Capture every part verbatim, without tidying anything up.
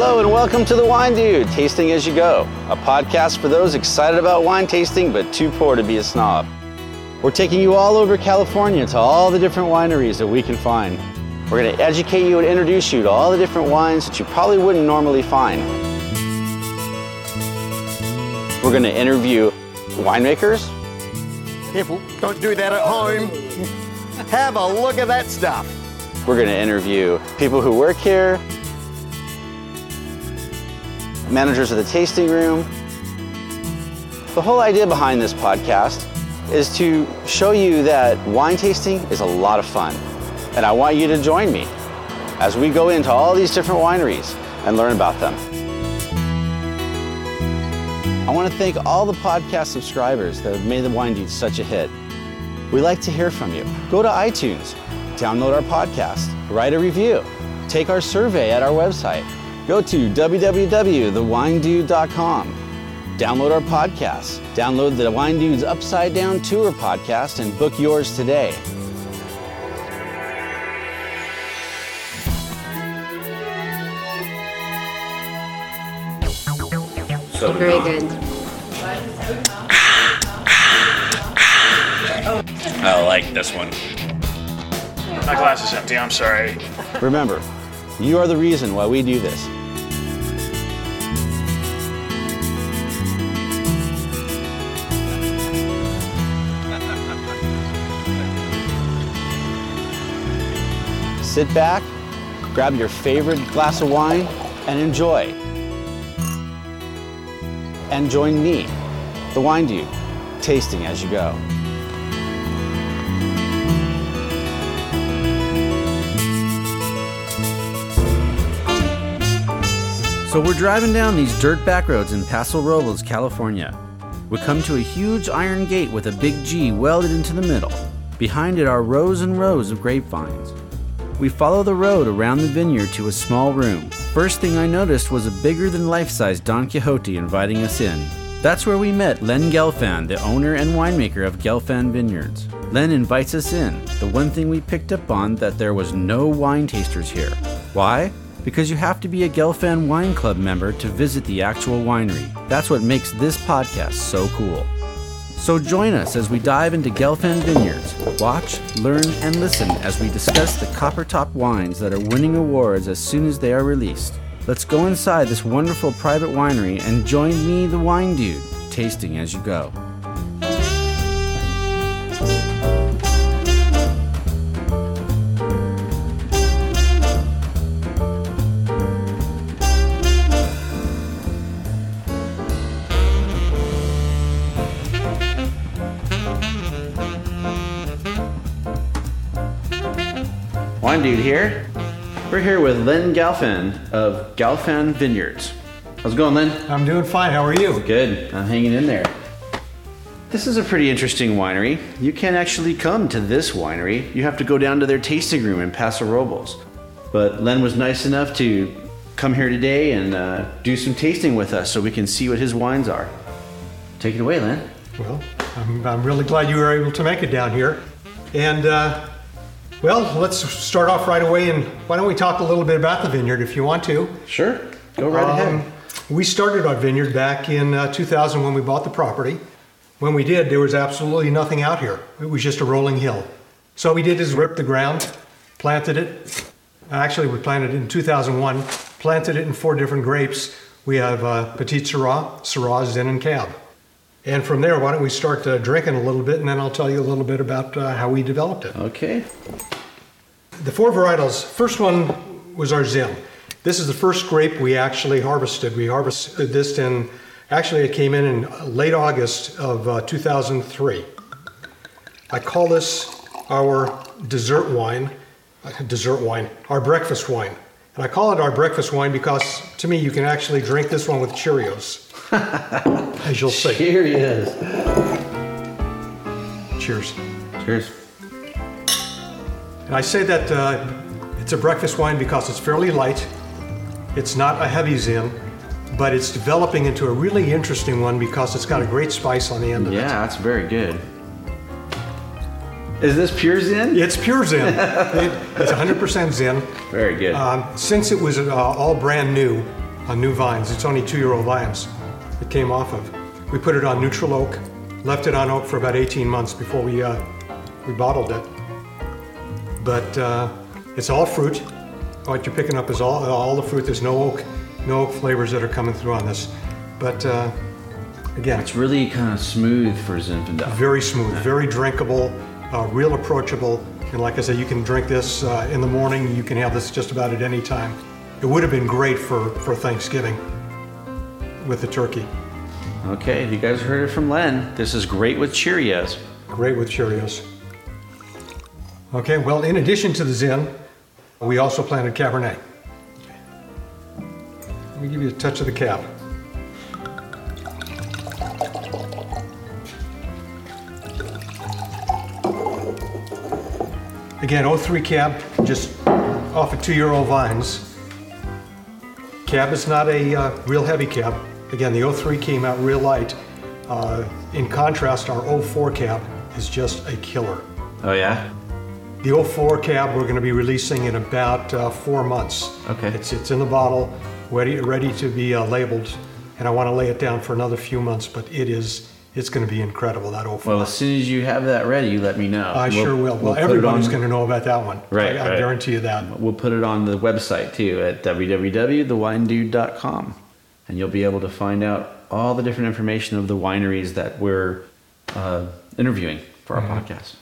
Hello and welcome to The Wine Dude, Tasting As You Go, a podcast for those excited about wine tasting but too poor to be a snob. We're taking you all over California to all the different wineries that we can find. We're going to educate you and introduce you to all the different wines that you probably wouldn't normally find. We're going to interview winemakers. People, don't do that at home. Have a look at that stuff. We're going to interview people who work here, managers of the tasting room. The whole idea behind this podcast is to show you that wine tasting is a lot of fun. And I want you to join me as we go into all these different wineries and learn about them. I want to thank all the podcast subscribers that have made The Wine Dude such a hit. We like to hear from you. Go to iTunes, download our podcast, write a review, take our survey at our website. Go to w w w dot the wine dude dot com. Download our podcast. Download The Wine Dude's Upside Down Tour podcast and book yours today. So very good. I like this one. My glass is empty, I'm sorry. Remember, you are the reason why we do this. Sit back, grab your favorite glass of wine, and enjoy. And join me, The Wine Dude, tasting as you go. So we're driving down these dirt back roads in Paso Robles, California. We come to a huge iron gate with a big G welded into the middle. Behind it are rows and rows of grapevines. We follow the road around the vineyard to a small room. First thing I noticed was a bigger-than-life-size Don Quixote inviting us in. That's where we met Len Gelfand, the owner and winemaker of Gelfand Vineyards. Len invites us in. The one thing we picked up on that there was no wine tasters here. Why? Because you have to be a Gelfand Wine Club member to visit the actual winery. That's what makes this podcast so cool. So join us as we dive into Gelfand Vineyards. Watch, learn, and listen as we discuss the copper top wines that are winning awards as soon as they are released. Let's go inside this wonderful private winery and join me, The Wine Dude, tasting as you go. Wine Dude here. We're here with Len Gelfand of Gelfand Vineyards. How's it going, Len? I'm doing fine. How are you? Good. I'm hanging in there. This is a pretty interesting winery. You can't actually come to this winery. You have to go down to their tasting room in Paso Robles. But Len was nice enough to come here today and uh, do some tasting with us so we can see what his wines are. Take it away, Len. Well, I'm, I'm really glad you were able to make it down here. And, uh, Well, let's start off right away, and why don't we talk a little bit about the vineyard if you want to. Sure, go right um, ahead. We started our vineyard back in uh, two thousand when we bought the property. When we did, there was absolutely nothing out here. It was just a rolling hill. So what we did is ripped the ground, planted it. Actually, we planted it in two thousand one, planted it in four different grapes. We have uh, Petite Sirah, Syrah, Zinn, and Cab. And from there, why don't we start uh, drinking a little bit, and then I'll tell you a little bit about uh, how we developed it. Okay. The four varietals. First one was our Zinn. This is the first grape we actually harvested. We harvested this in, actually it came in in late August of uh, two thousand three. I call this our dessert wine, uh, dessert wine, our breakfast wine. And I call it our breakfast wine because, to me, you can actually drink this one with Cheerios. As you'll see. Cheers. Cheers. Cheers. And I say that uh, it's a breakfast wine because it's fairly light. It's not a heavy Zinn, but it's developing into a really interesting one because it's got a great spice on the end of yeah, it. Yeah, that's very good. Is this pure Zinn? It's pure Zinn. it, it's one hundred percent Zinn. Very good. Um, since it was uh, all brand new, on new vines. It's only two-year-old vines it came off of. We put it on neutral oak, left it on oak for about eighteen months before we uh, we bottled it. But uh, it's all fruit. What you're picking up is all all the fruit. There's no oak, no oak flavors that are coming through on this. But uh, again, it's really kind of smooth for Zinfandel. Very smooth, yeah. Very drinkable, uh, real approachable. And like I said, you can drink this uh, in the morning. You can have this just about at any time. It would have been great for, for Thanksgiving with the turkey. Okay, you guys heard it from Len. This is great with Cheerios. Great with Cheerios. Okay, well, in addition to the Zinn, we also planted Cabernet. Let me give you a touch of the cap. Again, oh three Cab, just off of two-year-old vines. Cab is not a uh, real heavy cab. Again, the oh three came out real light. Uh, in contrast, our oh four Cab is just a killer. Oh yeah? The oh four Cab we're going to be releasing in about uh, four months. Okay. It's it's in the bottle, ready ready to be uh, labeled, and I want to lay it down for another few months. But it is. It's going to be incredible, that oh four. Well, as soon as you have that ready, you let me know. I we'll, sure will. Well, we'll everybody's going to know about that one. Right, I, I right. guarantee you that. We'll put it on the website, too, at w w w dot the wine dude dot com. And you'll be able to find out all the different information of the wineries that we're uh, interviewing for our mm-hmm. podcast.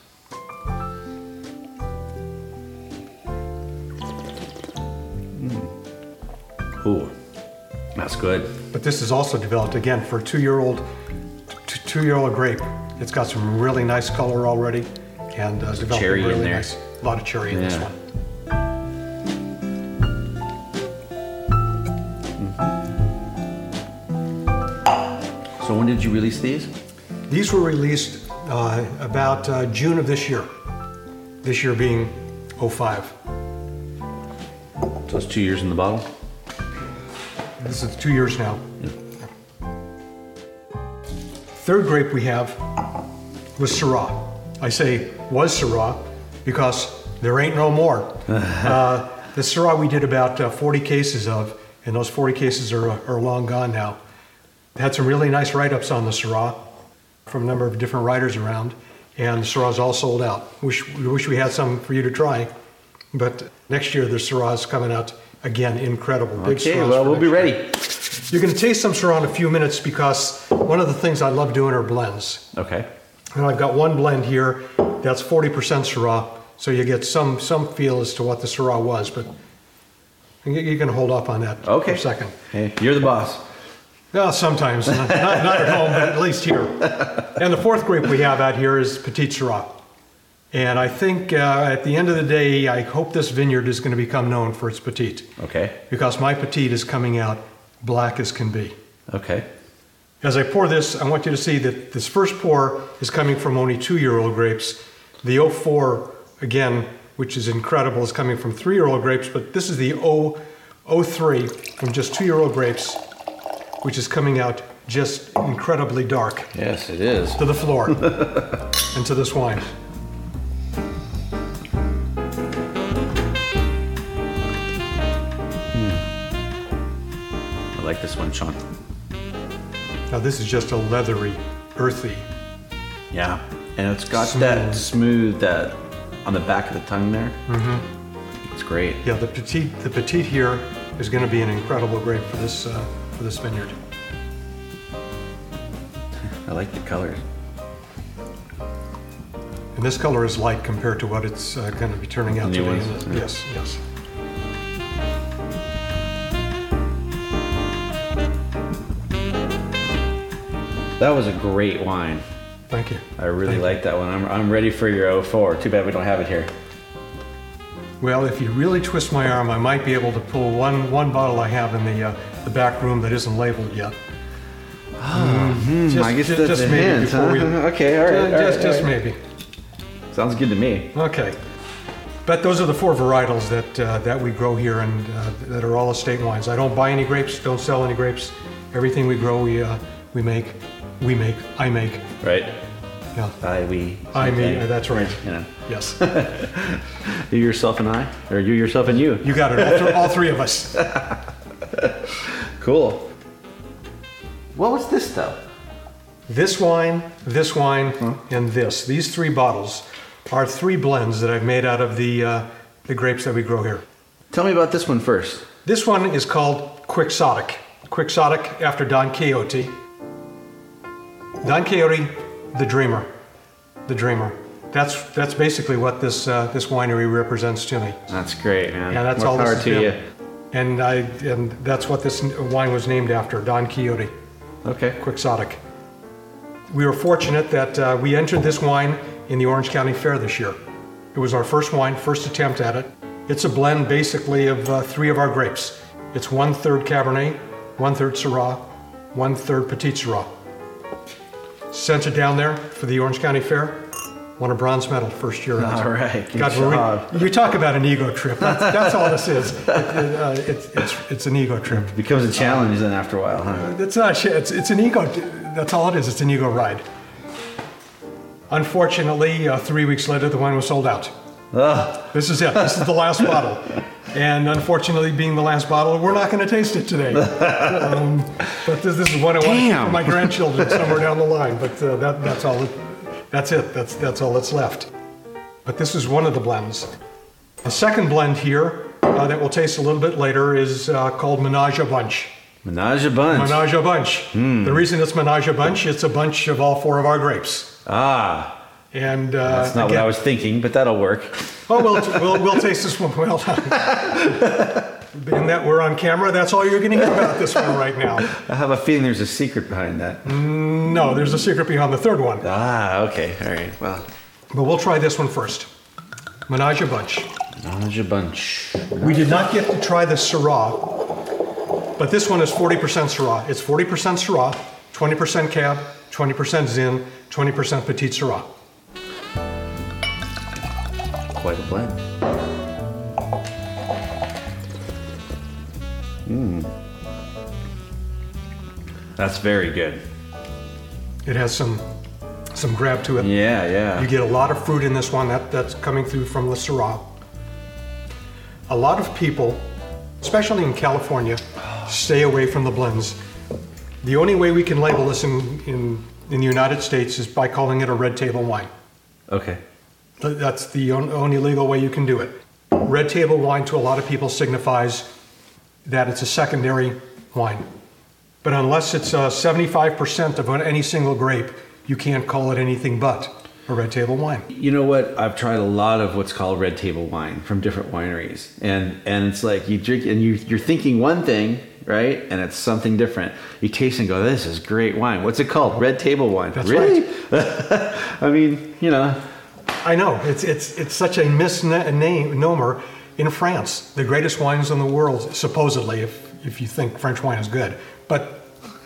Mm. Ooh, that's good. But this is also developed, again, for a two-year-old two-year-old grape. It's got some really nice color already, and uh, developed cherry really in there. Nice. A lot of cherry yeah. in this one. Mm-hmm. So when did you release these? These were released uh, about uh, June of this year. This year being oh five. So it's two years in the bottle? This is two years now. Yeah. Third grape we have was Syrah. I say was Syrah because there ain't no more. uh, the Syrah we did about uh, forty cases of, and those forty cases are, are long gone now. Had some really nice write-ups on the Syrah from a number of different writers around, and the Syrah's all sold out. Wish, we wish we had some for you to try, but next year the Syrah's coming out again, incredible. Big okay, well, we'll be year. Ready. You're going to taste some Syrah in a few minutes because one of the things I love doing are blends. Okay. And I've got one blend here that's forty percent Syrah, so you get some some feel as to what the Syrah was, but you can hold off on that okay. for a second. Hey, you're the boss. Well, sometimes. not, not at home, but at least here. And the fourth grape we have out here is Petite Sirah. And I think uh, at the end of the day, I hope this vineyard is going to become known for its Petite. Okay. Because my Petite is coming out black as can be. Okay. As I pour this, I want you to see that this first pour is coming from only two-year-old grapes. The oh four, again, which is incredible, is coming from three-year-old grapes, but this is the oh three from just two-year-old grapes, which is coming out just incredibly dark. Yes, it is. To the floor and to this wine. Mm. I like this one, Sean. Now this is just a leathery, earthy. Yeah, and it's got smooth. that smooth that on the back of the tongue there. Mm-hmm. It's great. Yeah, the petite, the petite here is going to be an incredible grape for this uh, for this vineyard. I like the colors. And this color is light compared to what it's uh, going to be turning out to be. Mm-hmm. Yes, yes. That was a great wine. Thank you. I really Thank like you. that one. I'm I'm ready for your oh four. Too bad we don't have it here. Well, if you really twist my arm, I might be able to pull one one bottle I have in the uh, the back room that isn't labeled yet. Oh, mm-hmm. just, I guess just, that's just maybe hint, before huh? we, Okay, all right. Just, all right, just, all right. just maybe. Sounds good to me. Okay. But those are the four varietals that uh, that we grow here and uh, that are all estate wines. I don't buy any grapes, don't sell any grapes. Everything we grow, we uh, we make. We make, I make. Right. Yeah. I, we. I, me, that's right. You know. Yes. You, yourself, and I? Or you, yourself, and you? You got it, all, th- all three of us. Cool. What was this though? This wine, this wine, hmm. and this. These three bottles are three blends that I've made out of the, uh, the grapes that we grow here. Tell me about this one first. This one is called Quixotic. Quixotic after Don Quixote. Don Quixote, the dreamer, the dreamer. That's that's basically what this uh, this winery represents to me. That's great, man. Yeah, that's More all power this, to yeah. you. And I and that's what this wine was named after, Don Quixote. Okay. Quixotic. We were fortunate that uh, we entered this wine in the Orange County Fair this year. It was our first wine, first attempt at it. It's a blend basically of uh, three of our grapes. It's one third Cabernet, one third Syrah, one third Petite Sirah. Sent it down there for the Orange County Fair. Won a bronze medal first year. All right, good job. We, we talk about an ego trip. That's, that's all this is. It, uh, it's, it's, it's an ego trip. It becomes a challenge uh, then after a while, huh? It's not. It's, it's an ego. That's all it is. It's an ego ride. Unfortunately, uh, three weeks later, the wine was sold out. Ugh. This is it. This is the last bottle. And unfortunately, being the last bottle, we're not going to taste it today. um, but this, this is what I want for my grandchildren somewhere down the line. But uh, that, that's all. It, That's it, that's, that's all that's left. But this is one of the blends. The second blend here uh, that we'll taste a little bit later is uh, called Ménage a Bunch. Ménage a Bunch. Ménage a Bunch. Mm. The reason it's Ménage a Bunch, it's a bunch of all four of our grapes. Ah. And uh, That's not again, what I was thinking, but that'll work. Oh, we'll, t- we'll, we'll taste this one. Well, being that we're on camera, that's all you're going to hear about this one right now. I have a feeling there's a secret behind that. Mm, no, there's a secret behind the third one. Ah, okay. All right. Well, but we'll try this one first. Ménage a Bunch. Ménage a Bunch. We did not get to try the Syrah, but this one is forty percent Syrah. It's forty percent Syrah, twenty percent Cab, twenty percent Zinn, twenty percent Petite Sirah. Quite a blend. Mm. That's very good. It has some some grab to it. Yeah, yeah. You get a lot of fruit in this one. That that's coming through from the Syrah. A lot of people, especially in California, stay away from the blends. The only way we can label this in in, in the United States is by calling it a red table wine. Okay. That's the only legal way you can do it. Red table wine to a lot of people signifies that it's a secondary wine. But unless it's uh, seventy-five percent of any single grape, you can't call it anything but a red table wine. You know what? I've tried a lot of what's called red table wine from different wineries. And and it's like you drink and you, you're thinking one thing, right? And it's something different. You taste and go, this is great wine. What's it called? Red table wine. That's really? Right. I mean, you know. I know, it's it's it's such a misnomer in France. The greatest wines in the world, supposedly, if, if you think French wine is good. But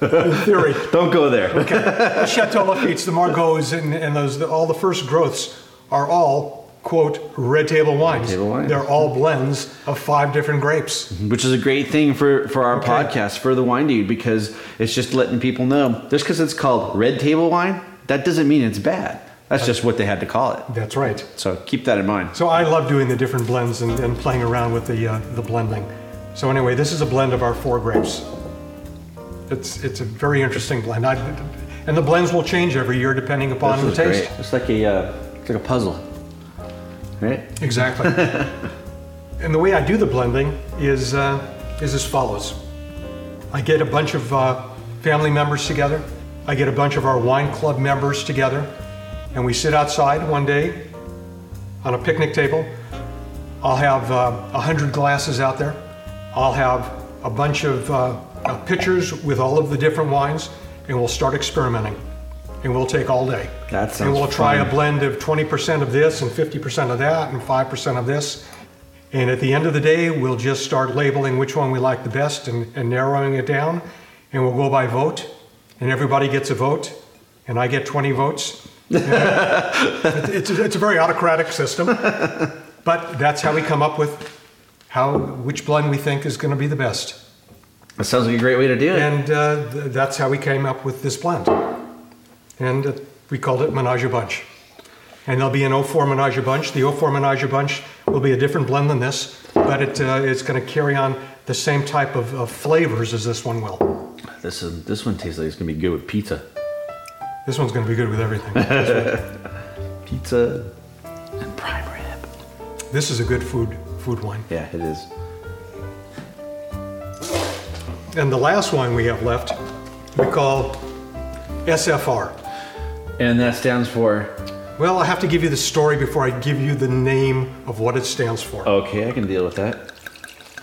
in theory... Don't go there. Okay. The Chateau Lafitte's, the Margot's, and, and those the, all the first growths are all, quote, red table wines. Red table wines. They're all blends of five different grapes. Which is a great thing for, for our okay. podcast, for the Wine Dude, because it's just letting people know, just because it's called red table wine, that doesn't mean it's bad. That's just what they had to call it. That's right. So keep that in mind. So I love doing the different blends and, and playing around with the uh, the blending. So anyway, this is a blend of our four grapes. It's it's a very interesting blend. I, and the blends will change every year depending upon the taste. Great. It's like a uh, it's like a puzzle, right? Exactly. And the way I do the blending is uh, is as follows. I get a bunch of uh, family members together. I get a bunch of our wine club members together. And we sit outside one day on a picnic table. I'll have a uh, hundred glasses out there. I'll have a bunch of uh, pitchers with all of the different wines, and we'll start experimenting. And we'll take all day. That sounds And we'll try fun. A blend of twenty percent of this and fifty percent of that and five percent of this. And at the end of the day, we'll just start labeling which one we like the best and, and narrowing it down. And we'll go by vote, and everybody gets a vote, and I get twenty votes. Yeah. It's, a, it's a very autocratic system, but that's how we come up with how which blend we think is going to be the best. That sounds like a great way to do it. And uh, th- that's how we came up with this blend. And uh, we called it Ménage a Bunch. And there'll be an oh four Ménage a Bunch. The oh four Ménage a Bunch will be a different blend than this. but it uh, it's going to carry on the same type of, of flavors as this one will. This is this one tastes like it's going to be good with pizza. This one's going to be good with everything. Pizza and prime rib. This is a good food food wine. Yeah, it is. And the last wine we have left, we call S F R. And that stands for? Well, I have to give you the story before I give you the name of what it stands for. Okay, I can deal with that.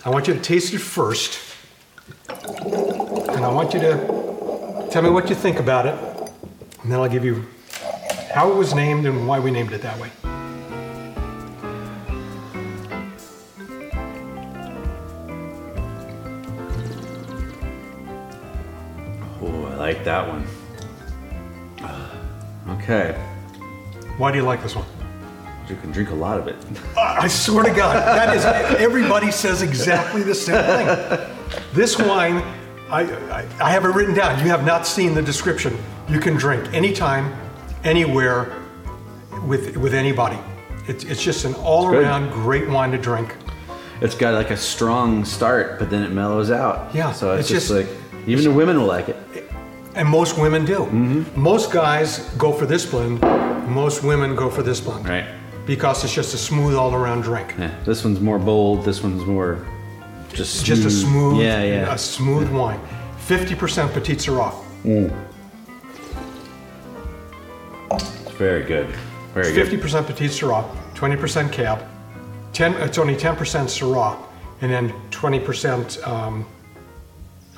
I want you to taste it first. And I want you to tell me what you think about it. And then I'll give you how it was named and why we named it that way. I like that one. Okay. Why do you like this one? You can drink a lot of it. I swear to God, that is, everybody says exactly the same thing. This wine, I, I, I have it written down. You have not seen the description. You can drink anytime, anywhere, with with anybody. It, it's just an all-around great wine to drink. It's got like a strong start, but then it mellows out. Yeah. So it's, it's just, just like, even the women will like it. And most women do. Mm-hmm. Most guys go for this blend. Most women go for this blend. Right. Because it's just a smooth all-around drink. Yeah. This one's more bold. This one's more just smooth. Just a smooth, yeah, yeah. A smooth yeah. wine. fifty percent Petite Sirah. Mm. Very good. Very good. fifty percent Petite Sirah, twenty percent Cab. ten It's only ten percent Syrah, and then twenty percent um,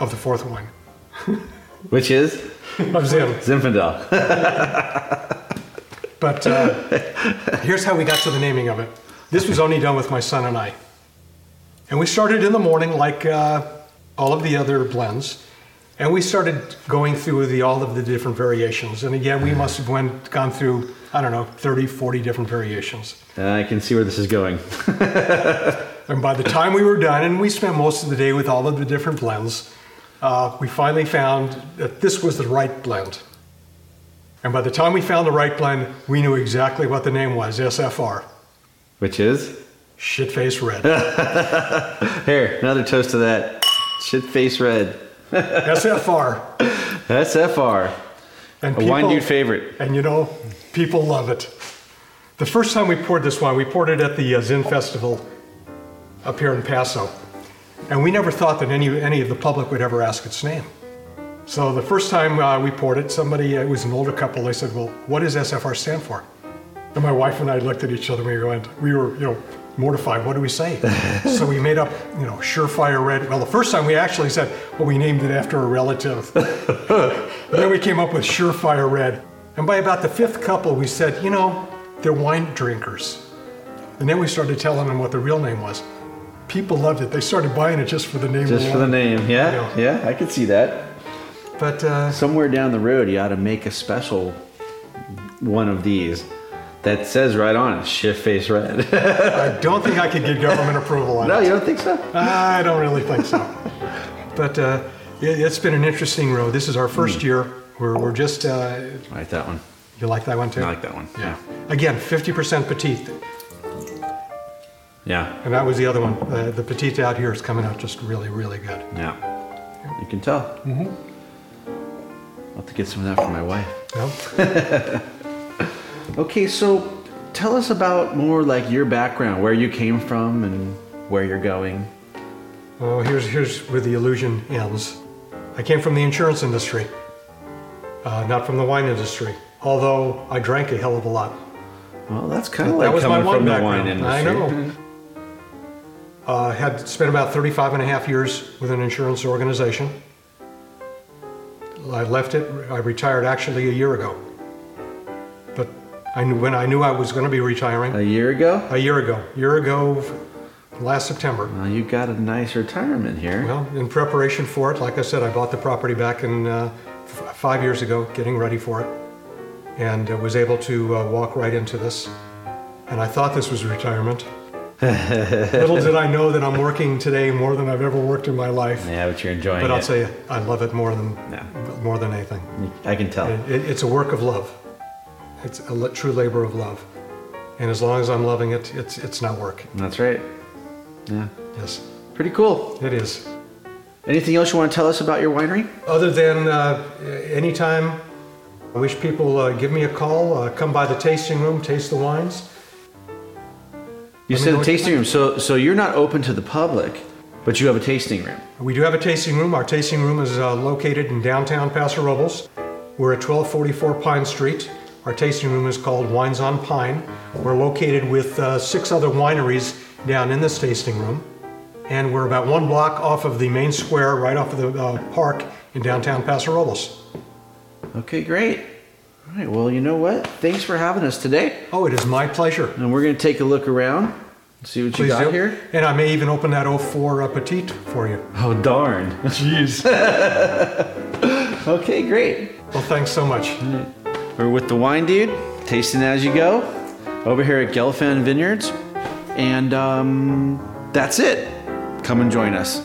of the fourth wine. Which is? Of Zinn. Zinfandel. But uh, here's how we got to the naming of it. This was only done with my son and I. And we started in the morning like uh, all of the other blends. And we started going through the all of the different variations. And again, we must have went, gone through, I don't know, thirty, forty different variations. Uh, I can see where this is going. And by the time we were done, and we spent most of the day with all of the different blends, Uh, we finally found that this was the right blend. And by the time we found the right blend, we knew exactly what the name was, S F R. Which is? Shitface Red. Here, another toast to that. Shitface Red. S F R. S F R. And people, a wine dude favorite. And you know, people love it. The first time we poured this wine, we poured it at the uh, Zinn Festival up here in Paso. And we never thought that any any of the public would ever ask its name. So the first time uh, we poured it, somebody, it was an older couple, they said, well, what does S F R stand for? And my wife and I looked at each other and we went, we were, you know, mortified, what do we say? So we made up, you know, Surefire Red. Well, the first time we actually said, well, we named it after a relative. Then we came up with Surefire Red. And by about the fifth couple, we said, you know, they're wine drinkers. And then we started telling them what the real name was. People loved it. They started buying it just for the name. Just alone. For the name, yeah, yeah, yeah. I could see that. But uh, somewhere down the road, you ought to make a special one of these that says right on it, Shitface Red. I don't think I could get government approval on no, it. No, you don't think so? I don't really think so. But uh, it, it's been an interesting road. This is our first mm. year. We're we're just. Uh, I like that one. You like that one too? I like that one. Yeah. yeah. Again, fifty percent petite. Yeah. And that was the other one. Uh, the petite out here is coming out just really, really good. Yeah. You can tell. Mm-hmm. I'll have to get some of that for my wife. Yep. Okay, so tell us about more like your background, where you came from and where you're going. Oh, here's, here's where the illusion ends. I came from the insurance industry, uh, not from the wine industry, although I drank a hell of a lot. Well, that's kind of like coming from the wine industry. I know. Uh, had spent about thirty-five and a half years with an insurance organization. I left it. I retired actually a year ago. But I knew when I knew I was going to be retiring. A year ago? A year ago. A year ago, last September. Well, you got a nice retirement here. Well, in preparation for it, like I said, I bought the property back in uh, f- five years ago, getting ready for it, and uh, was able to uh, walk right into this. And I thought this was retirement. Little did I know that I'm working today more than I've ever worked in my life. Yeah, but you're enjoying it. But I'll tell you, I love it more than no. more than anything. I can tell. It, it, it's a work of love. It's a le- true labor of love. And as long as I'm loving it, it's it's not work. That's right. Yeah. Yes. Pretty cool. It is. Anything else you want to tell us about your winery? Other than uh, anytime, I wish people uh, give me a call, uh, come by the tasting room, taste the wines. You said the tasting room, so so you're not open to the public, but you have a tasting room. We do have a tasting room. Our tasting room is uh, located in downtown Paso Robles. We're at twelve forty-four Pine Street. Our tasting room is called Wines on Pine. We're located with uh, six other wineries down in this tasting room. And we're about one block off of the main square, right off of the uh, park in downtown Paso Robles. Okay, great. All right, well, you know what? Thanks for having us today. Oh, it is my pleasure. And we're going to take a look around and see what Please you got do. Here. And I may even open that oh four uh, Petite for you. Oh, darn. Jeez. Okay, great. Well, thanks so much. Right. We're with the wine dude, tasting as you go, over here at Gelfand Vineyards. And um, that's it. Come and join us.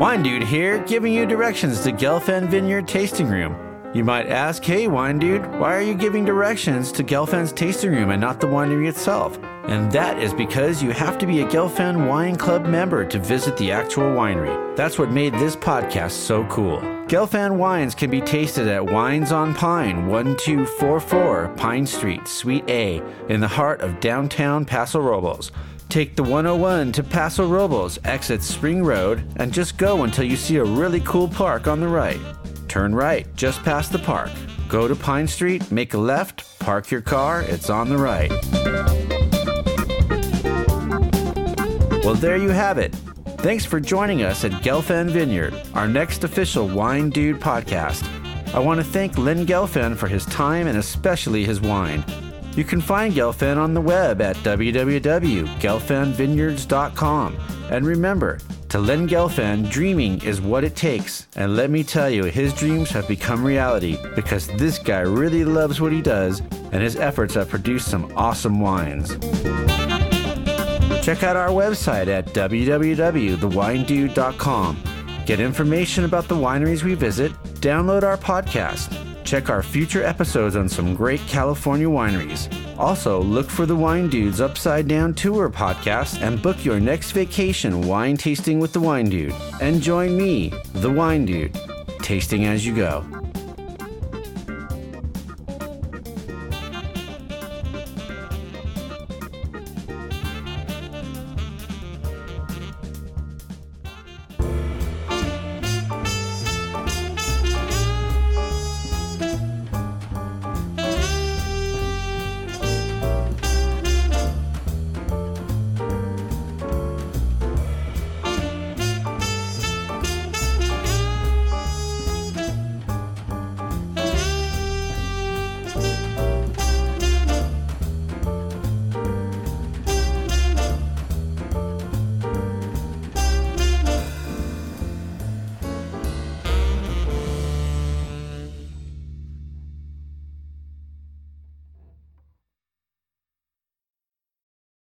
Wine Dude here, giving you directions to Gelfand Vineyard Tasting Room. You might ask, hey Wine Dude, why are you giving directions to Gelfand's Tasting Room and not the winery itself? And that is because you have to be a Gelfand Wine Club member to visit the actual winery. That's what made this podcast so cool. Gelfand wines can be tasted at Wines on Pine, twelve forty-four Pine Street, Suite A, in the heart of downtown Paso Robles. Take the one oh one to Paso Robles, exit Spring Road, and just go until you see a really cool park on the right. Turn right, just past the park. Go to Pine Street, make a left, park your car, it's on the right. Well, there you have it. Thanks for joining us at Gelfand Vineyard, our next official Wine Dude podcast. I want to thank Len Gelfand for his time and especially his wine. You can find Gelfand on the web at w w w dot gelfand vineyards dot com. And remember, to Len Gelfand, dreaming is what it takes. And let me tell you, his dreams have become reality because this guy really loves what he does, and his efforts have produced some awesome wines. Check out our website at w w w dot the wine dude dot com. Get information about the wineries we visit, download our podcast, check our future episodes on some great California wineries. Also, look for the Wine Dude's Upside Down Tour podcast and book your next vacation wine tasting with the Wine Dude. And join me, the Wine Dude, tasting as you go.